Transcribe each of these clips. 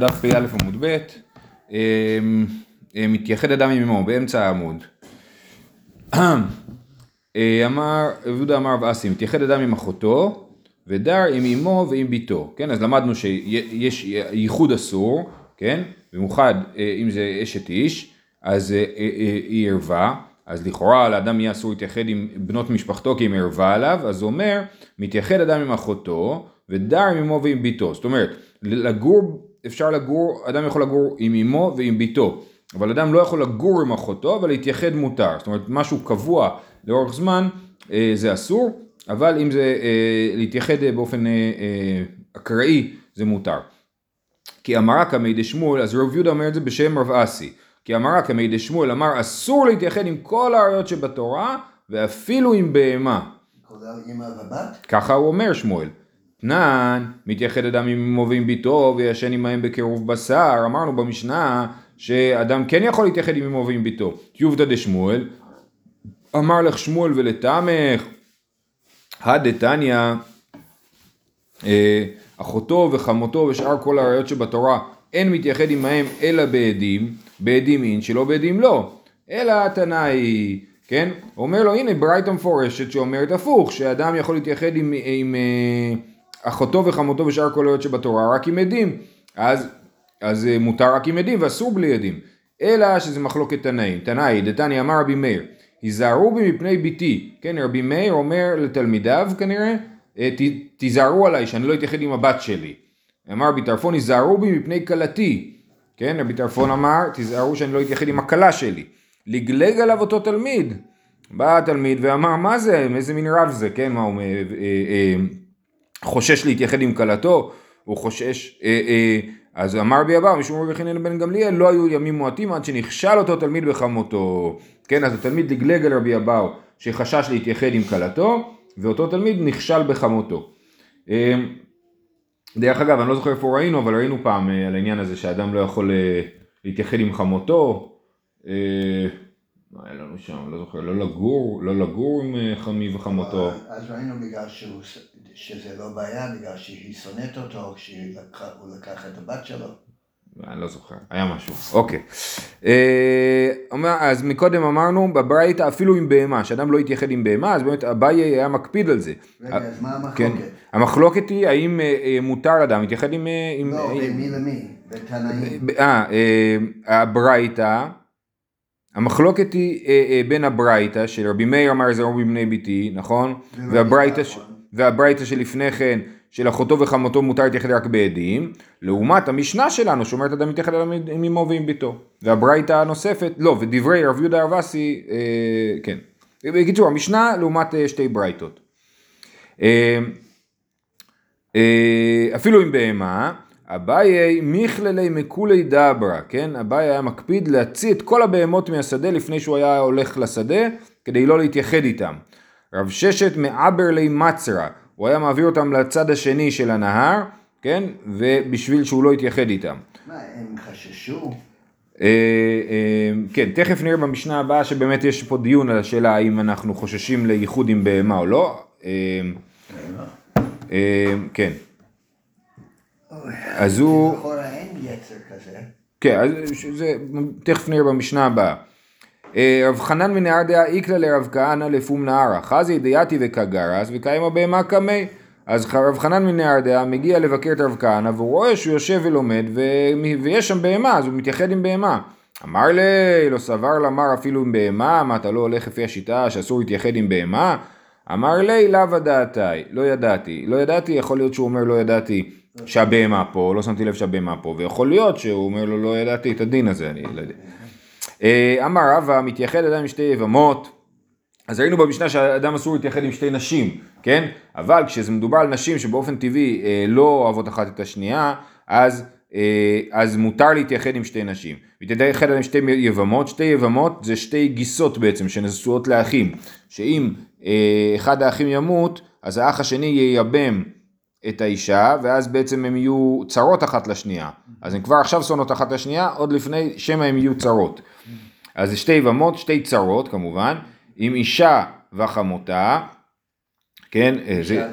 דף פ"א עמוד ב', מתייחד אדם עם אמו, באמצע העמוד. אמר, יהודה אמר ואסי, מתייחד אדם עם אחותו, ודר עם אמו ועם ביתו. כן, אז למדנו שיש ייחוד אסור, כן, ומוחד אם זה אשת איש, אז היא ערווה, אז לכאורה לאדם יהיה אסור להתייחד עם בנות משפחתו, כי אם ערווה עליו, אז הוא אומר, מתייחד אדם עם אחותו, ודר עם אמו ועם ביתו. זאת אומרת, אדם יכול לגור עם אמו ועם ביתו, אבל אדם לא יכול לגור עם אחותו, אבל להתייחד מותר. זאת אומרת, משהו קבוע לאורך זמן, זה אסור, אבל אם זה להתייחד באופן אקראי, זה מותר. כי אמרה כמי דשמואל, אז רב יהודה אומר את זה בשם רב אסי, כי אמרה כמי דשמואל, אמר אסור להתייחד עם כל העריות שבתורה, ואפילו עם בהמה. ככה הוא אומר שמואל. תנן, מתייחד אדם עם אמו ועם ביתו וישן עמהם בקירוב בשר. אמרנו במשנה שאדם כן יכול להתייחד עם אמו ועם ביתו. יובדא דשמואל, אמר לך שמואל ולתמך, הדתניא, אחותו וחמותו ושאר כל העריות שבתורה, אין מתייחד עמהם אלא בעדים, בעדים אין שלא בעדים לא, אלא תנאי. כן? הוא אומר לו, הנה ברייתא מפורשת שאומרת הפוך, שאדם יכול להתייחד עם אחותו וחמותו ושאר כל העריות שבתורה רק עם עדים, אז מותר רק עם עדים ואסור בלי עדים, אלא שזה מחלוקת תנאים. תנאי, דתני אמר רבי מאיר, היזהרו בי מפני ביתי. כן, רבי מאיר אומר לתלמידיו כנראה, תיזהרו עליי שאני לא אתייחד עם הבת שלי. אמר רבי טרפון, היזהרו בי מפני כלתי. כן, רבי טרפון אמר, תיזהרו שאני לא אתייחד עם הכלה שלי. לגלג עליו אותו תלמיד, בא התלמיד ואמר, מה זה, איזה מין רב זה, כן, מה הוא חושש להתייחד עם כלתו, הוא חושש, אז אמר בי אבא, משום רבי חנן בן גמליאל, לא היו ימים מועטים עד שנכשל אותו תלמיד בחמותו. כן, אז התלמיד לגלג על רבי אבא, שחשש להתייחד עם כלתו, ואותו תלמיד נכשל בחמותו. דרך אגב, אני לא זוכר איפה ראינו, אבל ראינו פעם על העניין הזה, שאדם לא יכול להתייחד עם חמותו, מה היה לנו שם, לא זוכר, לא לגור עם חמי וחמותו. אז ראינו בגלל שזה לא בעיה, בגלל שהיא שונאת אותו, כשהוא לקח את הבת שלו. אני לא זוכר, היה משהו, אוקיי. אז מקודם אמרנו, בברייתא אפילו עם בהמה, שאדם לא התייחד עם בהמה, אז באמת אביי היה מקפיד על זה. רגע, אז מה המחלוקת? המחלוקת היא, האם מותר אדם התייחד עם... לא, במי למי, בתנאים. הברייתא, המחלוקת היא בין הברייתא של רבי מאיר אמר זה רבי בני ביתי, נכון? והברייתא שלפני כן של אחותו וחמותו מותר להתייחד רק בעדים, לעומת המשנה שלנו שאומרת אדם מתייחד עם אמו ועם ביתו. והברייתא הנוספת, לא, ודברי רב יהודה הרב אסי, כן. בקיצור, המשנה לעומת שתי ברייתות. אפילו עם בהמה, אביי מכללי מקולי דברה, כן? אביי היה מקפיד להציא את כל הבהמות מהשדה לפני שהוא היה הולך לשדה, כדי לא להתייחד איתם. רב ששת מעבר לי מצרה, הוא היה מעביר אותם לצד השני של הנהר, כן? ובשביל שהוא לא התייחד איתם. מה, הם חששו? כן, תכף נראה במשנה הבאה שבאמת יש פה דיון על השאלה האם אנחנו חוששים לייחוד עם בהמה או לא. כן. אז הוא... לכאורה אין יצר כזה. כן, אז זה תכף נראה במשנה הבאה. רב חנן מנהר דעה איקלה לרב כהנא לפום נהרה, חזי דייתי וכגרס וקיימה בהמה קמי. אז רב חנן מנהר דעה מגיע לבקר את רב כהנא, והוא רואה שהוא יושב ולומד, ויש שם בהמה, אז הוא מתייחד עם בהמה. אמר לי, לא סבר למר אפילו עם בהמה, מה אתה לא הולך לפי השיטה שאסור להתייחד עם בהמה? אמר לי, לאו ידעתי, לא ידעתי, יכול להיות שהוא אומר לא ידעתי. שהבהמה פה, לא שמתי לב שהבהמה פה, ויכול להיות שהוא אומר לו, לא ידעתי את הדין הזה, אני לא יודע. אמר רבא, מתייחד אדם עם שתי יבמות, אז ראינו במשנה שהאדם אסור להתייחד עם שתי נשים, כן? אבל כשזה מדובר על נשים שבאופן טבעי לא אוהבות אחת את השנייה, אז מותר להתייחד עם שתי נשים. מתייחד אדם עם שתי יבמות, שתי יבמות זה שתי גיסות בעצם, שנשואות לאחים, שאם אחד האחים ימות, אז האח השני ייבם, את האישה, ואז בעצם הם יהיו צרות אחת לשנייה, אז הם כבר עכשיו שונאות אחת לשנייה, עוד לפני שמה הם יהיו צרות, אז זה שתי יבמות, שתי צרות כמובן, עם אישה וחמותה, כן, אישה זה...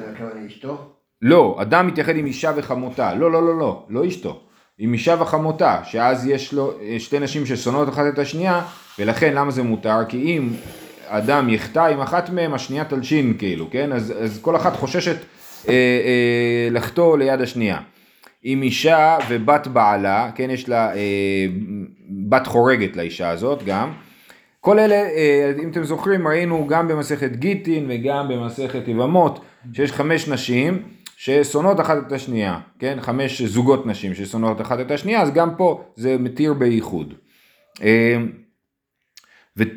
אשתו? לא, אדם מתייחד עם אישה וחמותה, לא, לא, לא, לא, לא אשתו, עם אישה וחמותה, שאז יש לו שתי נשים ששונאות אחת את השנייה, ולכן למה זה מותר? כי אם אדם יחטא עם אחת מהם, השנייה תלשין כאילו, כן? אז כל אחת חוששת לחטוא ליד השנייה. עם אישה ובת בעלה, כן, יש לה בת חורגת לאישה הזאת גם. כל אלה, אם אתם זוכרים, ראינו גם במסכת גיטין וגם במסכת יבמות, שיש 5 נשים ששונאות אחת את השנייה, כן? 5 זוגות נשים ששונאות אחת את השנייה, אז גם פה זה מתיר בייחוד.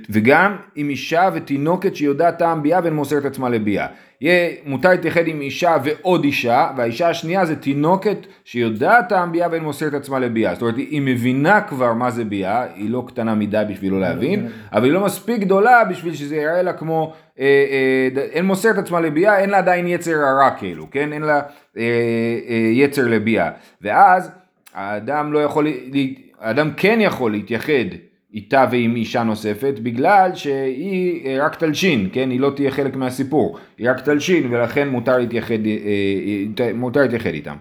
וגם עם אישה ותינוקת שיודעת טעם ביאה ואין מוסרת עצמה לביאה. יהיה מותר להתייחד עם אישה ועוד אישה, והאישה השנייה זה תינוקת שיודעת טעם ביאה ואין מוסרת עצמה לביאה. זאת אומרת, היא מבינה כבר מה זה ביאה, היא לא קטנה מדי בשביל לא להבין, אבל היא לא מספיק גדולה בשביל שזה יראה לה כמו, אין מוסרת עצמה לביאה, אין לה עדיין יצר הרע כאילו, כן? אין לה יצר לביאה. ואז האדם כן יכול להתייחד איתה ועם אישה נוספת, בגלל שהיא רק תלשין, כן? היא לא תהיה חלק מהסיפור, היא רק תלשין, ולכן מותר להתייחד איתם.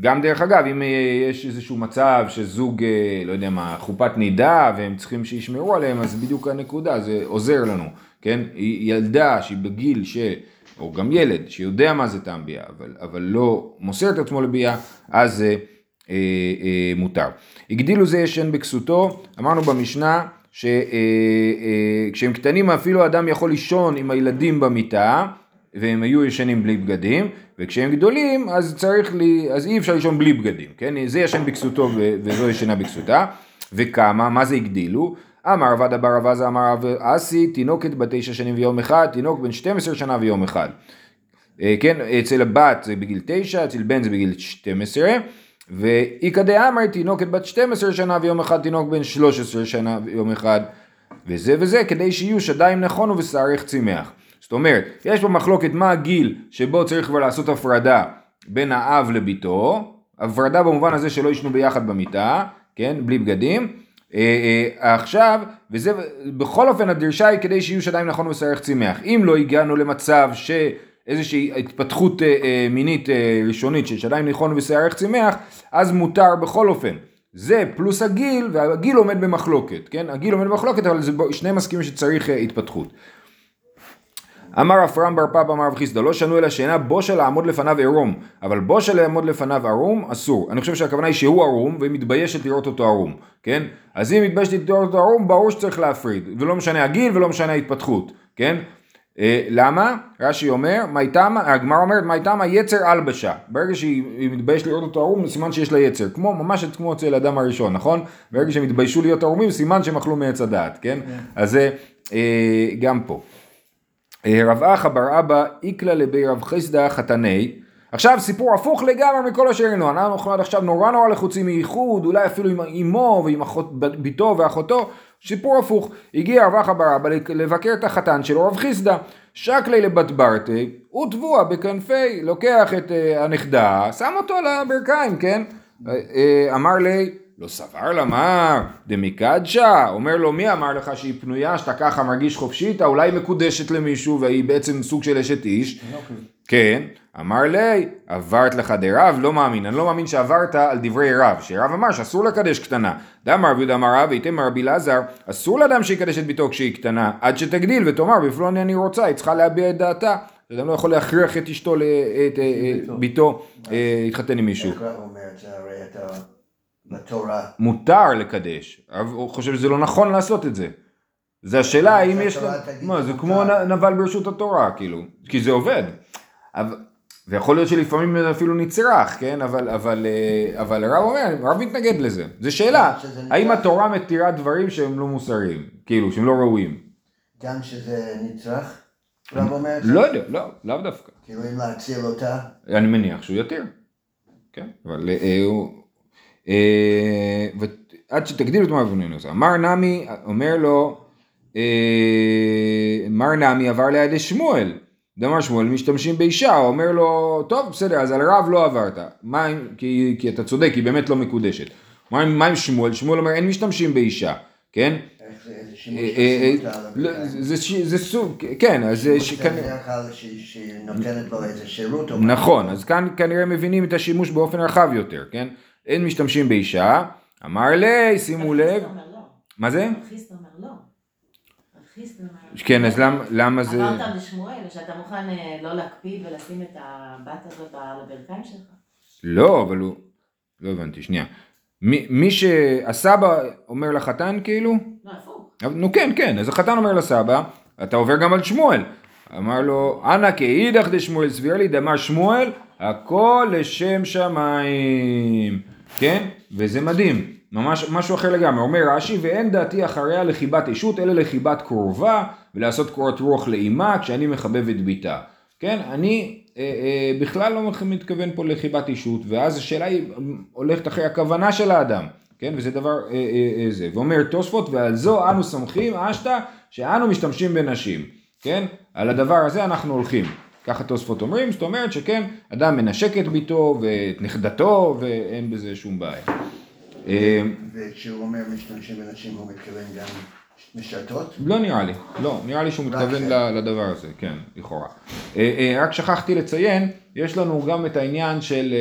גם דרך אגב, אם יש איזשהו מצב שזוג, לא יודע מה, חופת נידה, והם צריכים שישמרו עליהם, אז בדיוק הנקודה, זה עוזר לנו, כן? ילדה שהיא בגיל או גם ילד, שיודע מה זה טעם ביאה, אבל לא מוסר את עצמו לביאה, אז מותר. הגדילו זה ישן בכסותו, אמרנו במשנה שכשהם קטנים אפילו אדם יכול לישון עם הילדים במיטה והם היו ישנים בלי בגדים, וכשהם גדולים אז אי אפשר לישון בלי בגדים, כן? זה ישן בכסותו וזו ישנה בכסותה. וכמה, מה זה הגדילו? אמר רב אבא בר אבזה אמר רב אסי, תינוקת בת 9 שנים ויום אחד, תינוק בן 12 שנה ויום אחד, כן? אצל הבת זה בגיל 9, אצל בן זה בגיל 12, ואיקדה אמר תינוקת בת 12 שנה ויום אחד, תינוק בן 13 שנה ויום אחד, וזה כדי שיהיו שדיים נכון ובשערך צימח. זאת אומרת, יש פה מחלוקת מה הגיל שבו צריך כבר לעשות הפרדה בין האב לביתו, הפרדה במובן הזה שלא ישנו ביחד במיטה, כן, בלי בגדים, עכשיו, וזה בכל אופן הדרשה היא כדי שיהיו שדיים נכון ובשערך צימח. אם לא הגענו למצב איזושהי התפתחות מינית ראשונית של שדיים נכון ובשערך צימח, אז מותר בכל אופן. זה פלוס הגיל, והגיל עומד במחלוקת, כן? הגיל עומד במחלוקת, אבל שני מסכימים שצריך התפתחות. אמר אפרם בר פאפא אמר רב חיסדא, לא שנו אלא שאינה בושל לעמוד לפניו עירום, אבל בושל לעמוד לפניו ערום אסור. אני חושב שהכוונה היא שהוא ערום, והיא מתביישת לראות אותו ערום, כן? אז אם מתביישת לראות אותו ערום, ברור שצריך להפריד, ולא משנה הגיל ולא משנה ההתפתחות, כן? למה? רש"י אומר, הגמרא אומרת, מה איתם היצר אלבשה, ברגע שהיא מתבייש לראות אותו ערום, סימן שיש לה יצר, ממש כמו אצל אדם הראשון, נכון? ברגע שהם התביישו להיות ערומים, סימן שהם אכלו מעץ הדעת, כן? אז זה גם פה. רב אחא בר אבא איקלה לבי רב חיסדא חתני, עכשיו סיפור הפוך לגמרי מכל אשר אינו, אנחנו עד עכשיו נורא לחוצים מייחוד, אולי אפילו עם אמו ועם ביתו ואחותו, סיפור הפוך, הגיע רב אחא בר אבא לבקר את החתן שלו רב חיסדא, שקלי לבת ברתי, הוא טבוע בכנפי, לוקח את הנכדה, שם אותו לברכיים, כן? אמר לי, לא סבר למה, דמיקדשה, אומר לו, מי אמר לך שהיא פנויה, שאתה ככה מרגיש חופשית, אולי מקודשת למישהו, והיא בעצם סוג של אשת איש, כן? אמר לי, עברת לך דרב, לא מאמין, אני לא מאמין שעברת על דברי רב, שרב אמר שאסור לקדש קטנה, דאמר רב יהודה אמר רב, איתם רבי אלעזר, אסור לאדם שיקדש את ביתו כשהיא קטנה, עד שתגדיל ותאמר, בפלוני אני רוצה, היא צריכה להביע את דעתה, אדם לא יכול להכריח את אשתו, את ביתו, להתחתן עם מישהו. מותר לקדש, הוא חושב שזה לא נכון לעשות את זה. זה השאלה האם יש לה, זה כמו נבל ברשות התורה, כאילו, כי זה עובד. ויכול להיות שלפעמים אפילו נצרח, כן? אבל הרב אומר, הרב מתנגד לזה. זה שאלה, האם התורה מתירה דברים שהם לא מוסריים, כאילו, שהם לא ראויים. גם שזה נצרח, הרב אומר? לא יודע, לאו דווקא. כאילו, אם להציל אותה? אני מניח שהוא יתיר. כן, אבל הוא... עד שתגדיל את מה בנוי נוסע. מר נמי אומר לו, מר נמי עבר לידי שמואל, דמר שמואל משתמשים באישה, הוא אומר לו, טוב בסדר, אז על רב לא עברת, כי אתה צודק, היא באמת לא מקודשת. מה עם שמואל? שמואל אומר, אין משתמשים באישה, כן? זה סוג, כן, אז נכון, אז כאן כנראה מבינים את השימוש באופן רחב יותר, כן? אין משתמשים באישה, אמר לי, שימו לב. מה זה? חיסט אומר לא. חיסט אומר לא. כן, אז למה זה... אמרת לשמואל, שאתה מוכן לא להקפיד ולשים את הבת הזאת על הברכיים שלך. לא, אבל הוא... לא הבנתי, שנייה. מי שהסבא אומר לחתן כאילו? לא, איפה? נו כן, כן, אז החתן אומר לסבא, אתה עובר גם על שמואל. אמר לו, אנא כאידך דשמואל סביר לי, דמה שמואל, הכל לשם שמיים. כן? וזה מדהים. ממש משהו אחר לגמרי. אומר רש"י, ואין דעתי אחריה לחיבת אישות, אלא לחיבת קרובה, ולעשות קורת רוח לאימה, כשאני מחבב את ביתה. כן? אני... בכלל לא מתכוון פה לחיבת אישות, ואז השאלה היא הולכת אחרי הכוונה של האדם, כן? וזה דבר זה, ואומר תוספות, ועל זו אנו סומכים, אשתה, שאנו משתמשים בנשים, כן? על הדבר הזה אנחנו הולכים, ככה תוספות אומרים, זאת אומרת שכן, אדם מנשק את ביתו ואת נכדתו, ואין בזה שום בעיה. וכשהוא אומר משתמשים בנשים, הוא מתכוון גם משתות? לא נראה לי, לא, נראה לי שהוא מתכוון לדבר הזה, כן, לכאורה. רק שכחתי לציין, יש לנו גם את העניין של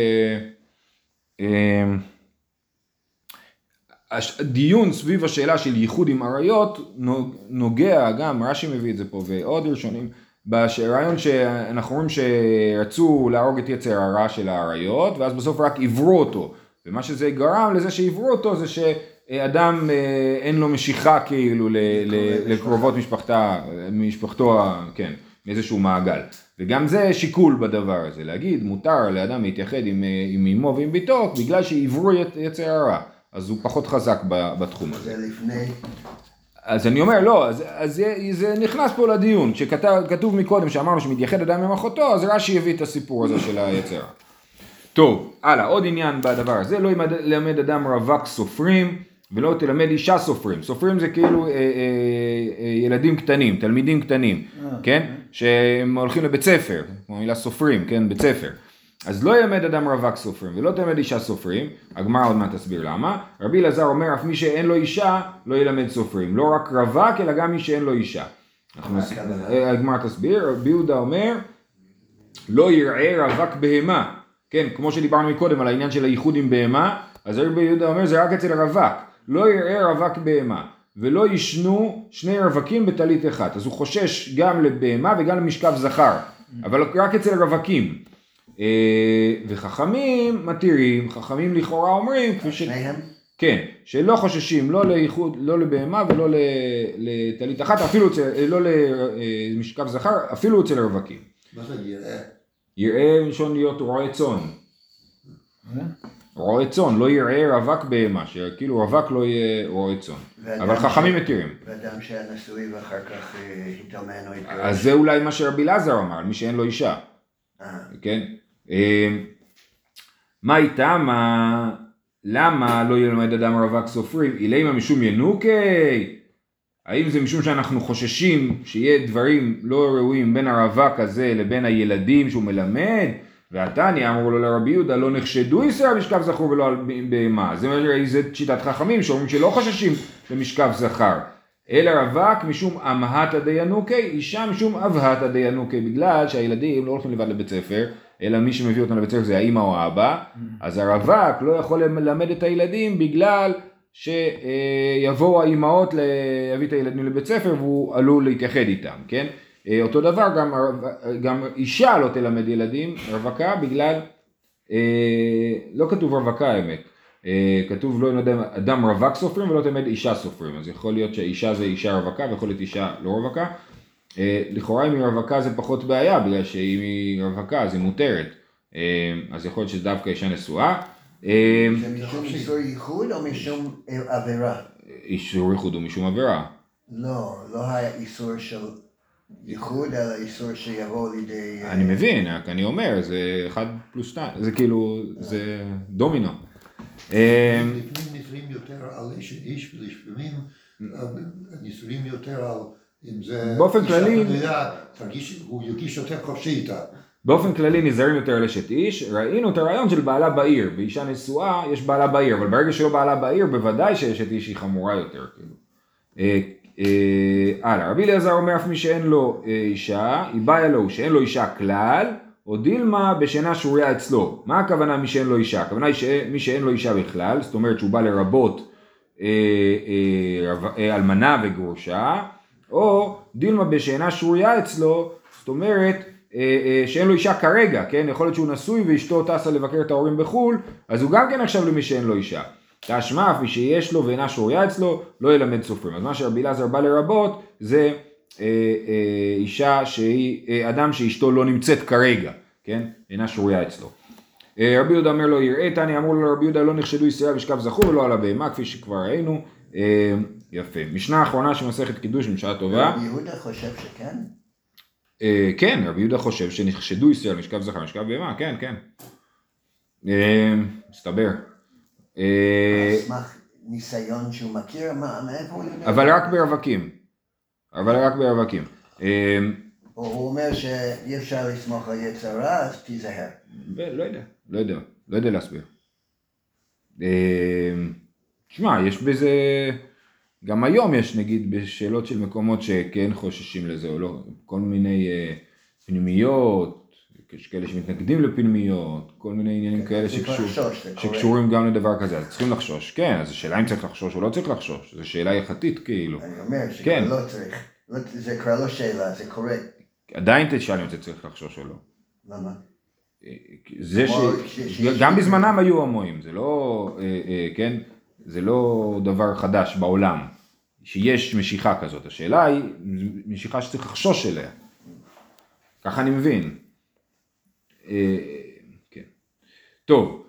דיון סביב השאלה של ייחוד עם עריות, נוגע גם, רש"י מביא את זה פה ועוד ראשונים, ברעיון שאנחנו רואים שרצו להרוג את יצר הרע של העריות, ואז בסוף רק עברו אותו, ומה שזה גרם לזה שעברו אותו זה ש... אדם אין לו משיכה כאילו לקרובות משפחתו, כן, מאיזשהו מעגל. וגם זה שיקול בדבר הזה, להגיד מותר לאדם להתייחד עם אמו ועם ביתו, בגלל שעברו יצר הרע, אז הוא פחות חזק בתחום הזה. זה לפני... אז אני אומר, לא, אז זה נכנס פה לדיון, שכתוב מקודם שאמרנו שמתייחד אדם עם אחותו, אז רש"י הביא את הסיפור הזה של היצר הרע. טוב, הלאה, עוד עניין בדבר הזה, לא ילמד אדם רווק סופרים, ולא תלמד אישה סופרים. סופרים זה כאילו ילדים קטנים, תלמידים קטנים, כן? שהם הולכים לבית ספר, כמו מילה סופרים, כן? בית ספר. אז לא ילמד אדם רווק סופרים, ולא תלמד אישה סופרים, הגמרא עוד מעט תסביר למה. רבי אלעזר אומר, אף מי שאין לו אישה, לא ילמד סופרים. לא רק רווק, אלא גם מי שאין לו אישה. הגמרא תסביר, רבי יהודה אומר, לא יראה רווק בהמה. כן, כמו שדיברנו מקודם על העניין של הייחוד עם בהמה, אז רבי יהודה אומר, זה רק אצל רווק, לא יראה רווק בהמה, ולא ישנו שני רווקים בטלית אחת, אז הוא חושש גם לבהמה וגם למשכב זכר, אבל רק אצל רווקים, וחכמים מתירים, חכמים לכאורה אומרים, כן, שלא חוששים, לא לייחוד, לא לבהמה ולא לטלית אחת, אפילו לא למשכב זכר, אפילו אצל רווקים. מה זה יראה? יראה ראשון להיות רועה צאן. רועה צאן, לא יראה רווק בהמה, שכאילו רווק לא יהיה רועה צאן. אבל חכמים מתירים. ואדם שהיה נשוי ואחר כך התאמן או התגרש. אז זה אולי מה שרבי אלעזר אמר, מי שאין לו אישה. כן? מה איתה? למה לא ילמד אדם רווק סופרים? אילמה משום ינוקי. האם זה משום שאנחנו חוששים שיהיה דברים לא ראויים בין הרווק הזה לבין הילדים שהוא מלמד? והתניא אמרו לו לרבי יהודה, לא נחשדו איסור על משכב זכר ולא על בהמה. זה שיטת חכמים שאומרים שלא חוששים למשכב זכר. אלא רווק משום אמהתא דיינוקי, אישה משום אבהתא דיינוקי, בגלל שהילדים לא הולכים לבד לבית ספר, אלא מי שמביא אותם לבית ספר זה האמא או האבא, אז הרווק לא יכול ללמד את הילדים בגלל... שיבואו האימהות להביא את הילדים לבית ספר והוא עלול להתייחד איתם, כן? אותו דבר גם אישה לא תלמד ילדים רווקה בגלל, לא כתוב רווקה האמת, כתוב לא יודע אדם רווק סופרים ולא תלמד אישה סופרים, אז יכול להיות שהאישה זה אישה רווקה ויכול להיות אישה לא רווקה, לכאורה אם היא רווקה זה פחות בעיה בגלל שאם היא רווקה אז היא מותרת, אז יכול להיות שדווקא אישה נשואה, זה משום איסור ייחוד או משום עבירה? איסור ייחוד או משום עבירה? לא, לא היה איסור של ייחוד, אלא איסור שיבוא לידי... אני מבין, אני אומר, זה 1+2, זה כאילו, זה דומינו. לפעמים ניסורים יותר על איש ולפעמים ניסורים יותר על... אם זה... באופן כללי... הוא ירגיש יותר חופשי איתה. באופן כללי נזהרים יותר על אשת איש, ראינו את הרעיון של בעלה בעיר, באישה נשואה יש בעלה בעיר, אבל ברגע שלא בעלה בעיר, בוודאי שאשת איש היא חמורה יותר. הלאה, רבי אלעזר אומר, אף מי שאין לו אישה, היא בעיה לו, שאין לו אישה כלל, או דילמה בשינה שוריה אצלו. מה הכוונה מי שאין לו אישה? הכוונה היא מי שאין לו אישה בכלל, זאת אומרת שהוא בא לרבות אלמנה וגרושה, או דילמה בשינה שוריה אצלו, זאת אומרת שאין לו אישה כרגע, כן? יכול להיות שהוא נשוי ואשתו טסה לבקר את ההורים בחול, אז הוא גם כן עכשיו למי שאין לו אישה. תשמע אף מי שיש לו ואינה שוריה אצלו, לא ילמד סופרים. אז מה שרבי אלעזר בא לרבות זה אישה שהיא, אדם שאשתו לא נמצאת כרגע, כן? אינה שוריה אצלו. רבי יהודה אומר לו יראה תני, אמרו לו רבי יהודה לא נחשדו ישראל בשכב זכור ולא על הבהמה, כפי שכבר ראינו. יפה. משנה אחרונה שמסכת קידוש, משנה טובה. רבי יהודה חושב שכן? כן, רבי יהודה חושב שנחשדו ישראל משכב זכר, משכב בהמה, כן, כן. מסתבר. אשמח ניסיון שהוא מכיר, מאיפה הוא יודע? אבל רק ברווקים. אבל רק ברווקים. הוא אומר שאי אפשר לסמוך על יצרה, אז תיזהר. לא יודע להסביר. תשמע, יש בזה, גם היום יש נגיד בשאלות של מקומות שכן חוששים לזה או לא, כל מיני פנימיות, יש כאלה שמתנגדים לפנימיות, כל מיני עניינים כאלה שקשורים גם לדבר כזה, אז צריכים לחשוש, כן, אז השאלה אם צריך לחשוש או לא צריך לחשוש, זו שאלה יחתית כאילו. אני אומר שכבר לא צריך, זה כבר לא שאלה, זה קורה. עדיין תשאל אם זה צריך לחשוש או לא. למה? גם בזמנם היו הומואים, זה לא, כן, זה לא דבר חדש בעולם, שיש משיכה כזאת, השאלה היא משיכה שצריך לחשוש אליה, ככה אני מבין. כן. טוב,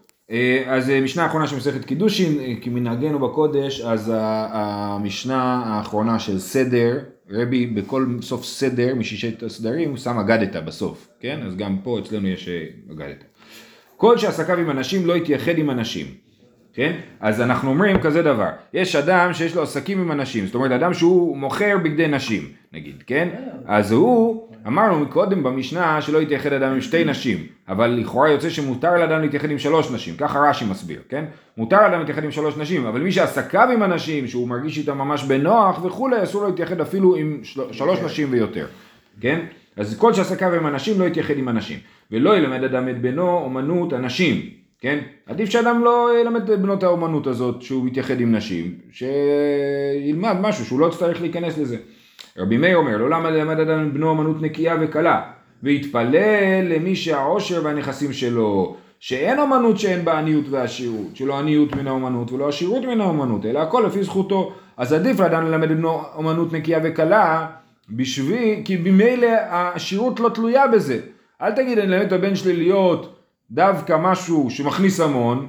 אז משנה האחרונה של מסכת קידושין, כמנהגנו בקודש, אז המשנה האחרונה של סדר, רבי בכל סוף סדר מששת הסדרים הוא שם אגדתא בסוף, כן? אז גם פה אצלנו יש אגדתא. כל שעסקיו עם אנשים לא יתייחד עם אנשים, כן? אז אנחנו אומרים כזה דבר, יש אדם שיש לו עסקים עם אנשים, זאת אומרת אדם שהוא מוכר בגדי נשים, נגיד, כן? אז הוא, אמרנו מקודם במשנה שלא יתייחד אדם עם שתי נשים, אבל לכאורה יוצא שמותר לאדם להתייחד עם שלוש נשים, ככה רש"י מסביר, כן? מותר לאדם להתייחד עם שלוש נשים, אבל מי שעסקיו עם אנשים, שהוא מרגיש איתם ממש בנוח וכולי, אסור לו להתייחד אפילו עם שלוש נשים ויותר, כן? אז כל שעסקיו עם אנשים לא יתייחד עם אנשים, ולא ילמד אדם את בנו אומנות אנשים, כן? עדיף שאדם לא ילמד את בנות האומנות הזאת שהוא מתייחד עם נשים, שילמד משהו שהוא לא צריך להיכנס לזה. רבי מאיר אומר, לא למה ללמד אדם בנו אומנות נקייה וקלה, והתפלל למי שהעושר והנכסים שלו, שאין אומנות שאין בה עניות ועשירות, שלא עניות מן האומנות ולא עשירות מן האומנות, אלא הכל לפי זכותו, אז עדיף לאדם ללמד בנו אומנות נקייה וקלה, כי במילא העשירות לא תלויה בזה. אל תגיד, אני ללמד את הבן שלי להיות דווקא משהו שמכניס המון,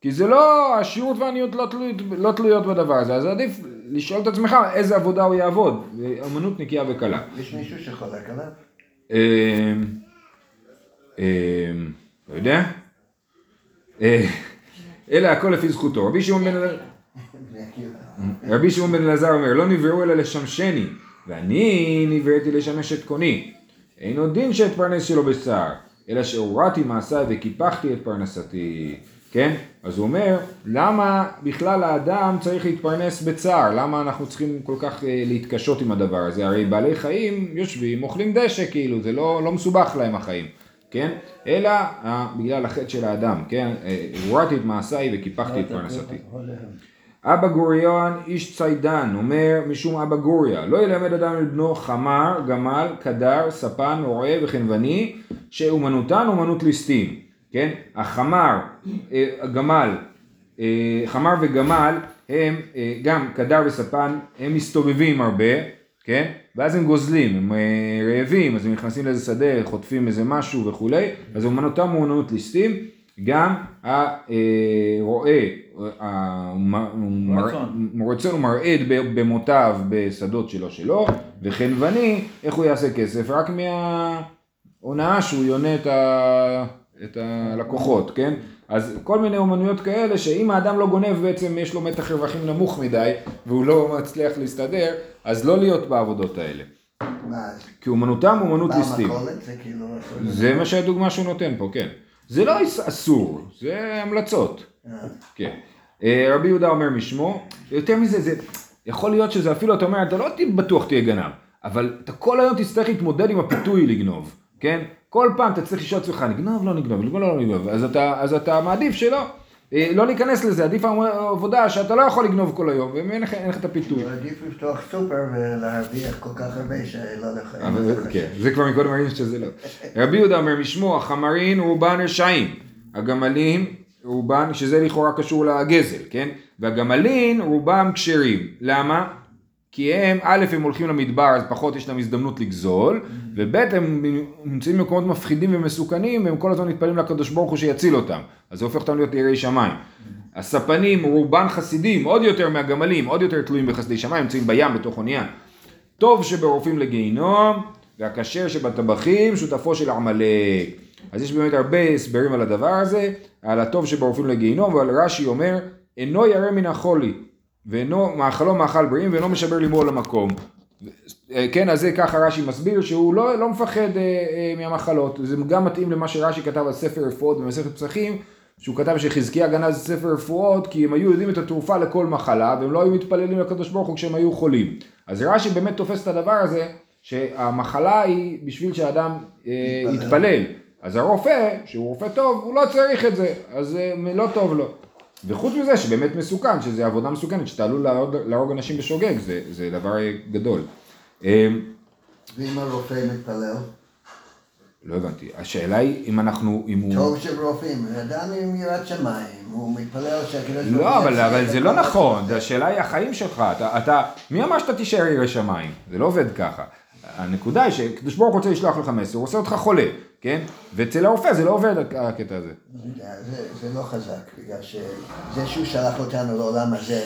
כי זה לא, השירות והעניות לא תלויות בדבר הזה, אז עדיף לשאול את עצמך איזה עבודה הוא יעבוד, אמנות נקייה וקלה. יש מישהו שחולק עליו? לא יודע. אלא הכל לפי זכותו. רבי שמעון בן אלעזר אומר, לא נבראו אלא לשמשני, ואני נבראתי לשמש את קוני. אין עוד דין שאתפרנס שלו בשר, אלא שהורדתי מעשיי וקיפחתי את פרנסתי. כן? אז הוא אומר, למה בכלל האדם צריך להתפרנס בצער? למה אנחנו צריכים כל כך להתקשות עם הדבר הזה? הרי בעלי חיים יושבים, אוכלים דשא כאילו, זה לא מסובך להם החיים, כן? אלא בגלל החטא של האדם, כן? הורדתי את מעשיי וקיפחתי את פרנסתי. אבא גוריון, איש ציידן, אומר משום אבא גוריה, לא ילמד אדם אל בנו חמר, גמל, קדר, ספן, הוראה וחנווני, שאומנותן אומנות ליסטים. כן? החמר, גמל, חמר וגמל הם גם קדר וספן, הם מסתובבים הרבה, כן? ואז הם גוזלים, הם רעבים, אז הם נכנסים לאיזה שדה, חוטפים איזה משהו וכולי, אז אומנותם אומנות ליסטים, גם הרועה, מרצון ומרעד במותיו בשדות שלו, וחנווני, איך הוא יעשה כסף? רק מההונאה שהוא יונה את הלקוחות, כן? אז כל מיני אומנויות כאלה שאם האדם לא גונב בעצם יש לו מתח רווחים נמוך מדי והוא לא מצליח להסתדר, אז לא להיות בעבודות האלה. כי אומנותם אומנות ליסטים. זה מה שהדוגמה שהוא נותן פה, כן. זה לא אסור, זה המלצות. כן. רבי יהודה אומר משמו, יותר מזה, זה יכול להיות שזה אפילו, אתה אומר, אתה לא בטוח תהיה גנב, אבל אתה כל היום תצטרך להתמודד עם הפיתוי לגנוב. כן? כל פעם אתה צריך לשאול עצמך, נגנב, לא נגנב, לא נגנב, אז אתה מעדיף שלא. לא להיכנס לזה, עדיף העבודה שאתה לא יכול לגנוב כל היום, ואין לך את הפיתוי. עדיף לפתוח סופר ולהרוויח כל כך הרבה שלא לך. כן, זה כבר מקודם ראינו שזה לא. רבי יהודה אומר, משמו, החמרין הוא בן רשעים, הגמלים הוא בן, שזה לכאורה קשור לגזל, כן? והגמלים רובם כשרים, למה? כי הם, א' הם הולכים למדבר, אז פחות יש להם הזדמנות לגזול, וב' הם נמצאים במקומות מפחידים ומסוכנים, והם כל הזמן מתפעלים לקדוש ברוך הוא שיציל אותם. אז זה הופך אותם להיות יראי שמיים. הספנים, רובן חסידים, עוד יותר מהגמלים, עוד יותר תלויים בחסדי שמיים, נמצאים בים בתוך עונייה. טוב שברופים לגיהינום, והקשר שבטבחים, שותפו של עמלק. אז יש באמת הרבה הסברים על הדבר הזה, על הטוב שברופים לגיהינום, ועל רש"י אומר, אינו ירא מן החולי. ואינו מאכלו מאכל בריאים, ואינו משבר לימו למקום. כן, אז זה ככה רש"י מסביר, שהוא לא מפחד מהמחלות. זה גם מתאים למה שרש"י כתב על ספר רפואות במסכת פסחים, שהוא כתב שחזקיה גנז ספר רפואות, כי הם היו יודעים את התרופה לכל מחלה, והם לא היו מתפללים לקדוש ברוך הוא כשהם היו חולים. אז רש"י באמת תופס את הדבר הזה, שהמחלה היא בשביל שהאדם יתפלל. אז הרופא, שהוא רופא טוב, הוא לא צריך את זה, אז לא טוב לו. וחוץ מזה שבאמת מסוכן, שזה עבודה מסוכנת, שאתה עלול להרוג אנשים בשוגג, זה דבר גדול. ואם הרופא מתפלל? לא הבנתי, השאלה היא אם אנחנו... טוב שברופאים, אדם עם יראת שמיים, הוא מתפלל שהקדוש ברוך הוא... לא, אבל זה לא נכון, השאלה היא החיים שלך, מי אמר שאתה תישאר ירא שמיים? זה לא עובד ככה. הנקודה היא שקדוש ברוך רוצה לשלוח לך מסר, הוא עושה אותך חולה, כן? ואצל הרופא זה לא עובד הקטע הזה. זה לא חזק, בגלל שזה שהוא שלח אותנו לעולם הזה,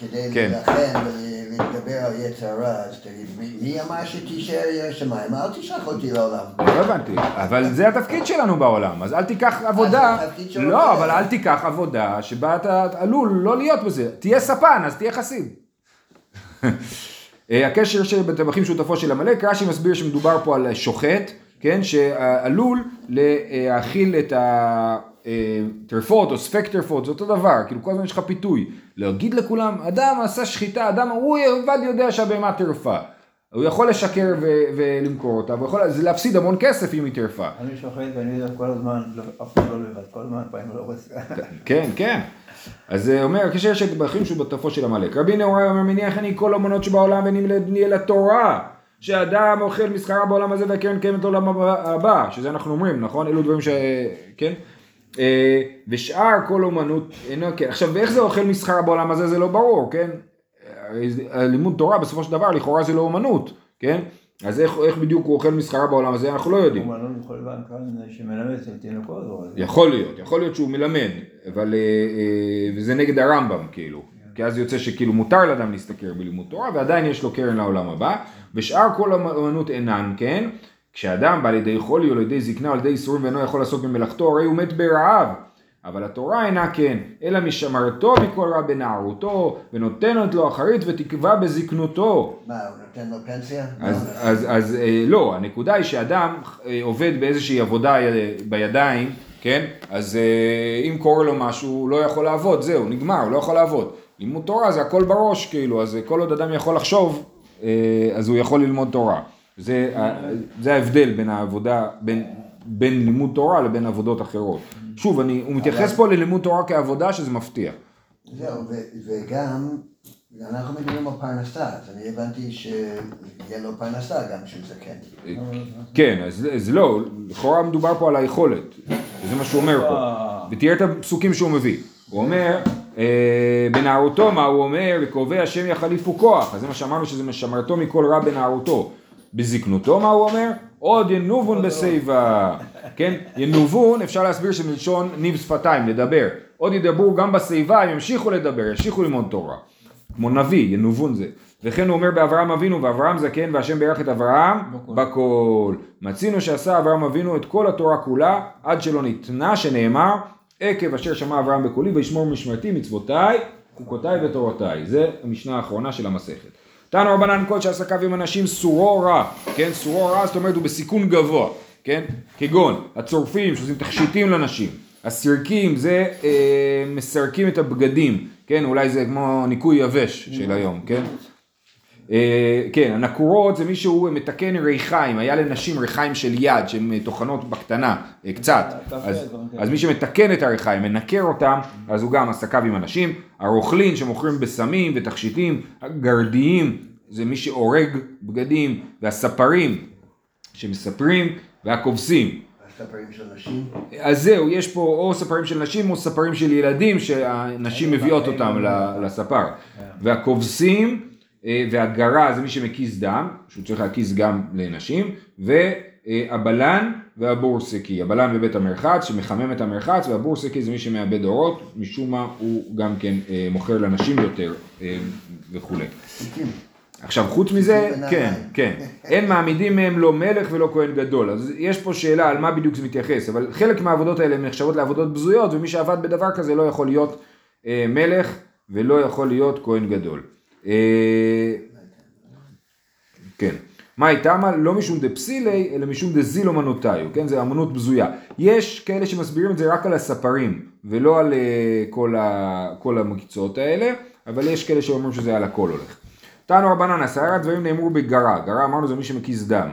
כדי להילחם ולהתגבר על יצר הרע, אז תגיד, מי אמר שתישאר ירא שמיים? אל תשלח אותי לעולם. לא הבנתי, אבל זה התפקיד שלנו בעולם, אז אל תיקח עבודה, לא, אבל אל תיקח עבודה שבה אתה עלול לא להיות בזה, תהיה ספן, אז תהיה חסיד. הקשר שבטבחים שותפו של עמלק, רש"י מסביר שמדובר פה על שוחט, כן, שעלול להאכיל את הטרפות או ספק טרפות, זה אותו דבר, כאילו כל הזמן יש לך פיתוי, להגיד לכולם, אדם עשה שחיטה, אדם הוא עבד יודע שהבהמה טרפה, הוא יכול לשקר ולמכור אותה, הוא יכול להפסיד המון כסף אם היא טרפה. אני שוחט ואני יודע כל הזמן, אף פעם לא לבד, כל הזמן פעמים לא רוצה. כן, כן. אז זה אומר, הקשר שבטבחים שותפו של עמלק, רבי נהוריה אומר, מניח אני כל אמונות שבעולם ונמלדני אל התורה. שאדם אוכל מסחרה בעולם הזה והקרן קיימת לעולם הבא, שזה אנחנו אומרים, נכון? אלו דברים ש... כן? ושאר כל אומנות, אינו, כן. עכשיו, ואיך זה אוכל מסחרה בעולם הזה, זה לא ברור, כן? לימוד תורה בסופו של דבר, לכאורה זה לא אומנות, כן? אז איך בדיוק הוא אוכל מסחרה בעולם הזה, אנחנו לא יודעים. הוא מלמד כל בן כאן שמלמד, תהיינו כל הדור הזה. יכול להיות שהוא מלמד, אבל וזה נגד הרמב"ם, כאילו. כי אז יוצא שכאילו מותר לאדם להסתכר בלימוד תורה, ועדיין יש לו קרן לעולם הבא, ושאר כל האמנות אינן, כן? כשאדם בא לידי חולי או לידי זקנה או לידי איסורים ואינו יכול לעסוק במלאכתו, הרי הוא מת ברעב, אבל התורה אינה כן, אלא משמרתו מכל רע בנערותו, ונותנת לו אחרית ותקווה בזקנותו. מה, הוא נותן לו פנסיה? אז לא, הנקודה היא שאדם עובד באיזושהי עבודה בידיים, כן? אז אם קורה לו משהו, הוא לא יכול לעבוד, זהו, נגמר, הוא לא יכול לעבוד. לימוד תורה זה הכל בראש, כאילו, אז כל עוד אדם יכול לחשוב, אז הוא יכול ללמוד תורה. זה ההבדל בין העבודה, בין לימוד תורה לבין עבודות אחרות. שוב, הוא מתייחס פה ללימוד תורה כעבודה, שזה מפתיע. זהו, וגם, אנחנו מדברים על פרנסה, אז אני הבנתי שיהיה לו פרנסה גם שהוא זקן. כן, אז לא, לכאורה מדובר פה על היכולת, וזה מה שהוא אומר פה. ותראה את הפסוקים שהוא מביא. הוא אומר... בנערותו מה הוא אומר, וקובע השם יחליפו כוח, אז זה מה שאמרנו שזה משמרתו מכל רע בנערותו, בזקנותו מה הוא אומר, עוד ינובון בשיבה, כן, ינובון אפשר להסביר שמלשון ניב שפתיים, לדבר, עוד ידברו גם בשיבה, הם ימשיכו לדבר, ימשיכו ללמוד תורה, כמו נביא, ינובון זה, וכן הוא אומר באברהם אבינו, ואברהם זקן והשם בירך את אברהם בכל, מצינו שעשה אברהם אבינו את כל התורה כולה, עד שלא ניתנה שנאמר, עקב אשר שמע אברהם בקולי וישמור משמרתי מצוותיי, חוקותיי ותורותיי. זה המשנה האחרונה של המסכת. תנו רבנן כל שעסקיו עם אנשים סורו רע, כן? סורו רע, זאת אומרת הוא בסיכון גבוה, כן? כגון, הצורפים שעושים תכשיטים לנשים, הסרקים זה מסרקים את הבגדים, כן? אולי זה כמו ניקוי יבש של היום, כן? כן, הנקורות זה מישהו מתקן ריחיים, היה לנשים ריחיים של יד שהן תוכנות בקטנה קצת, אז מי שמתקן את הריחיים, מנקר אותם, אז הוא גם עסקיו עם אנשים. הרוכלין שמוכרים בסמים ותכשיטים, הגרדיים זה מי שהורג בגדים, והספרים שמספרים, והכובסים. ספרים של נשים? אז זהו, יש פה או ספרים של נשים או ספרים של ילדים שהנשים מביאות אותם לספר. והכובסים והגרה זה מי שמקיס דם, שהוא צריך להקיס גם לנשים, והבלן והבורסקי, הבלן בבית המרחץ שמחמם את המרחץ, והבורסקי זה מי שמאבד אורות, משום מה הוא גם כן מוכר לנשים יותר וכו'. עכשיו חוץ מזה, כן, כן, אין מעמידים מהם לא מלך ולא כהן גדול, אז יש פה שאלה על מה בדיוק זה מתייחס, אבל חלק מהעבודות האלה נחשבות לעבודות בזויות, ומי שעבד בדבר כזה לא יכול להיות מלך ולא יכול להיות כהן גדול. כן, מה הייתה מה? לא משום דה פסילי, אלא משום דה זיל אומנותיו, כן, זה אמנות בזויה. יש כאלה שמסבירים את זה רק על הספרים, ולא על כל המקצועות האלה, אבל יש כאלה שאומרים שזה על הכל הולך. תנו רבנן, 10 דברים נאמרו בגרה, גרה אמרנו זה מי שמקיס דם.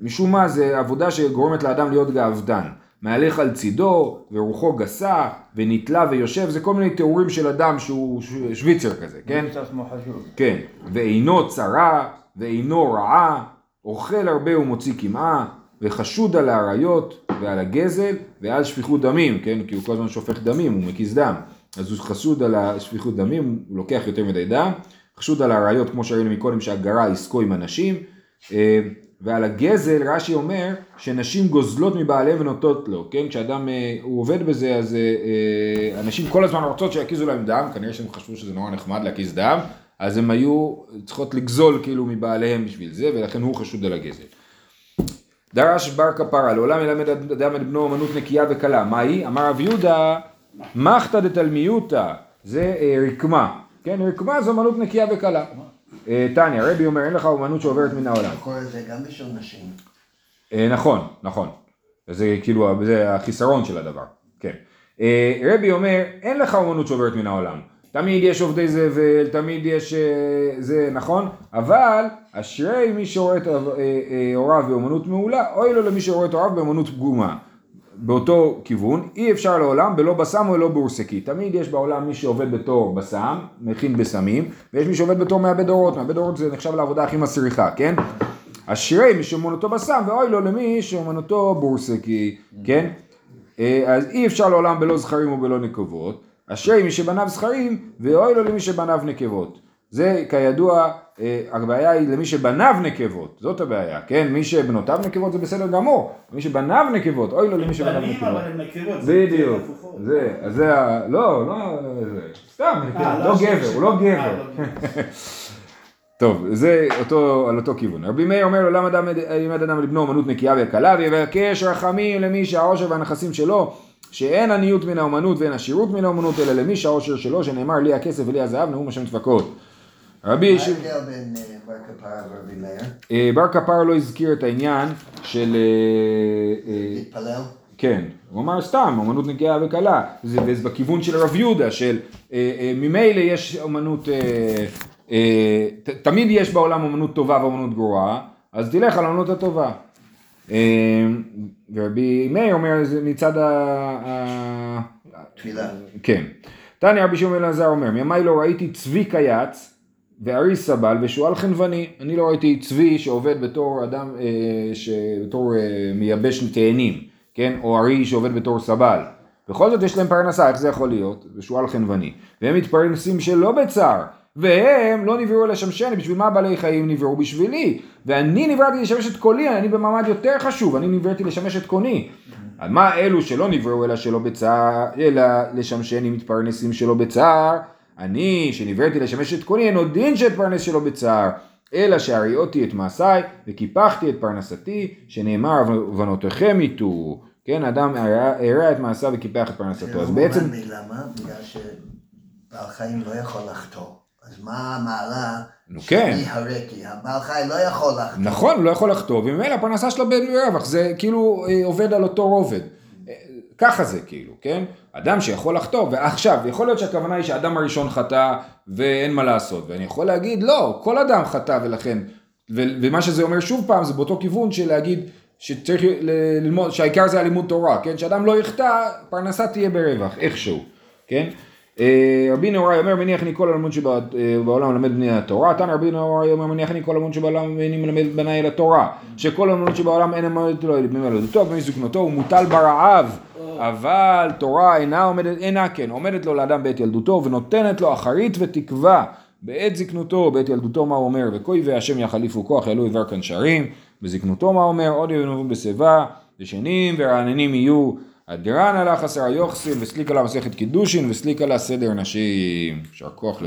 משום מה זה עבודה שגורמת לאדם להיות גאוותן. מהלך על צידו, ורוחו גסה, ונטלה ויושב, זה כל מיני תיאורים של אדם שהוא שוויצר כזה, כן? כן, ואינו צרה, ואינו רעה, אוכל הרבה ומוציא כמעה, וחשוד על העריות, ועל הגזל, ועל שפיכות דמים, כן? כי הוא כל הזמן שופך דמים, הוא מקיס דם. אז הוא חשוד על שפיכות דמים, הוא לוקח יותר מדי דם, חשוד על העריות, כמו שראינו מקודם, שהגרה עסקו עם אנשים, ועל הגזל, רש"י אומר, שנשים גוזלות מבעליהם ונוטות לו, כן? כשאדם הוא עובד בזה, אז אנשים כל הזמן רוצות שיקיזו להם דם, כנראה שהם חשבו שזה נורא נחמד להקיז דם, אז הם היו צריכות לגזול כאילו מבעליהם בשביל זה, ולכן הוא חשוד על הגזל. דרש בר כפרה, לעולם ילמד אדם את בנו אומנות נקייה וקלה. מה היא? אמר רב יהודה, מחתא דתלמיותא, זה רקמה. כן, רקמה זו אומנות נקייה וקלה. תניא, רבי אומר, אין לך אומנות שעוברת מן העולם. כל זה גם בשביל נשים. נכון, נכון. זה כאילו, זה החיסרון של הדבר. כן. רבי אומר, אין לך אומנות שעוברת מן העולם. תמיד יש עובדי זבל, תמיד יש זה, נכון? אבל אשרי מי שרואה את הוריו באומנות מעולה, אוי לו למי שרואה את הוריו באומנות פגומה. באותו כיוון, אי אפשר לעולם בלא בסם ולא בורסקי. תמיד יש בעולם מי שעובד בתור בסם, מכין בסמים, ויש מי שעובד בתור מעבד אורות. מעבד אורות זה נחשב לעבודה הכי מסריחה, כן? אשרי מי שאומנותו בסם, ואוי לו למי שאומנותו בורסקי, כן? אז אי אפשר לעולם בלא זכרים ובלא נקבות. אשרי מי שבניו זכרים, ואוי לו למי שבניו נקבות. זה כידוע, הבעיה היא למי שבניו נקבות, זאת הבעיה, כן? מי שבנותיו נקבות זה בסדר גמור, מי שבניו נקבות, אוי לו למי שבניו נקבות. בדיוק, זה, לא, לא, סתם, לא גבר, הוא לא גבר. טוב, זה על אותו כיוון. רבי מאיר אומר לו, למה ילמד אדם לבנו אומנות נקייה וקלה, ויבקש רחמים למי שהעושר והנכסים שלו, שאין עניות מן האומנות ואין עשירות מן האומנות, אלא למי שהעושר שלו, שנאמר לי הכסף ולי הזהב, נאום השם צבאות. רבי ש... מה ההבדל בין בר כפרה ורבי מאיר? בר כפרה לא הזכיר את העניין של... להתפלל? כן, הוא אמר סתם, אומנות נקייה וקלה, זה בכיוון של רב יהודה, של ממילא יש אומנות, תמיד יש בעולם אומנות טובה ואומנות גרועה, אז תלך על אומנות הטובה. ורבי מאיר אומר מצד התפילה. כן. תניא רבי שמעון בן אלעזר אומר, מימי לא ראיתי צבי קייץ וארי סבל ושועל חנווני. אני לא ראיתי צבי שעובד בתור אדם, בתור מייבש תאנים, כן? או ארי שעובד בתור סבל. בכל זאת יש להם פרנסה, איך זה יכול להיות? ושועל חנווני. והם מתפרנסים שלא בצער. והם לא נבראו לשמשני, בשביל מה בעלי חיים נבראו בשבילי? ואני נבראתי לשמש את קולי, אני במעמד יותר חשוב, אני נבראתי לשמש את קוני. אז מה אלו שלא נבראו אלא שלא בצער, אלא לשמשני מתפרנסים שלא בצער? אני שנבראתי לשמש את קוני, אין עוד דין שאתפרנס שלא בצער, אלא שהריאותי את מעשיי וקיפחתי את פרנסתי, שנאמר ובנותיכם איתו. כן, אדם הראה את מעשיו וקיפח את פרנסתו. אז בעצם... למה? בגלל שבעל חיים לא יכול לחתור. אז מה המעלה שאני הרקי? הבעל חי לא יכול לחטוב. נכון, הוא לא יכול לחטוב, וממילא הפרנסה שלו ברווח, זה כאילו עובד על אותו רובד. ככה זה כאילו, כן? אדם שיכול לחטוא, ועכשיו, יכול להיות שהכוונה היא שהאדם הראשון חטא ואין מה לעשות, ואני יכול להגיד, לא, כל אדם חטא ולכן, ומה שזה אומר שוב פעם, זה באותו כיוון של להגיד, שצריך ללמוד, שהעיקר זה הלימוד תורה, כן? שאדם לא יחטא, פרנסה תהיה ברווח, איכשהו, כן? רבי נהוראי אומר, מניח אני כל הלימוד שבעולם מלמד בני התורה, תן רבי נהוראי אומר, מניח אני כל הלימוד שבעולם איני מלמד בני אל התורה, שכל הלימוד שבעולם אין המלמד לו בני מלדתו, בני זקנתו, הוא מוטל ברעב, אבל תורה אינה עומדת לו לאדם בעת ילדותו, ונותנת לו אחרית ותקווה, בעת זקנותו, בעת ילדותו מה הוא אומר, וכוי והשם יחליפו כוח, ילו עבר כנשרים, בזקנותו מה הוא אומר, עוד יבנו בשיבה, ושנים ורעננים יהיו, אדרן עלה חסר היוחסים, וסליק עלה מסכת קידושין, וסליק עלה סדר נשים. שכוח לכולם.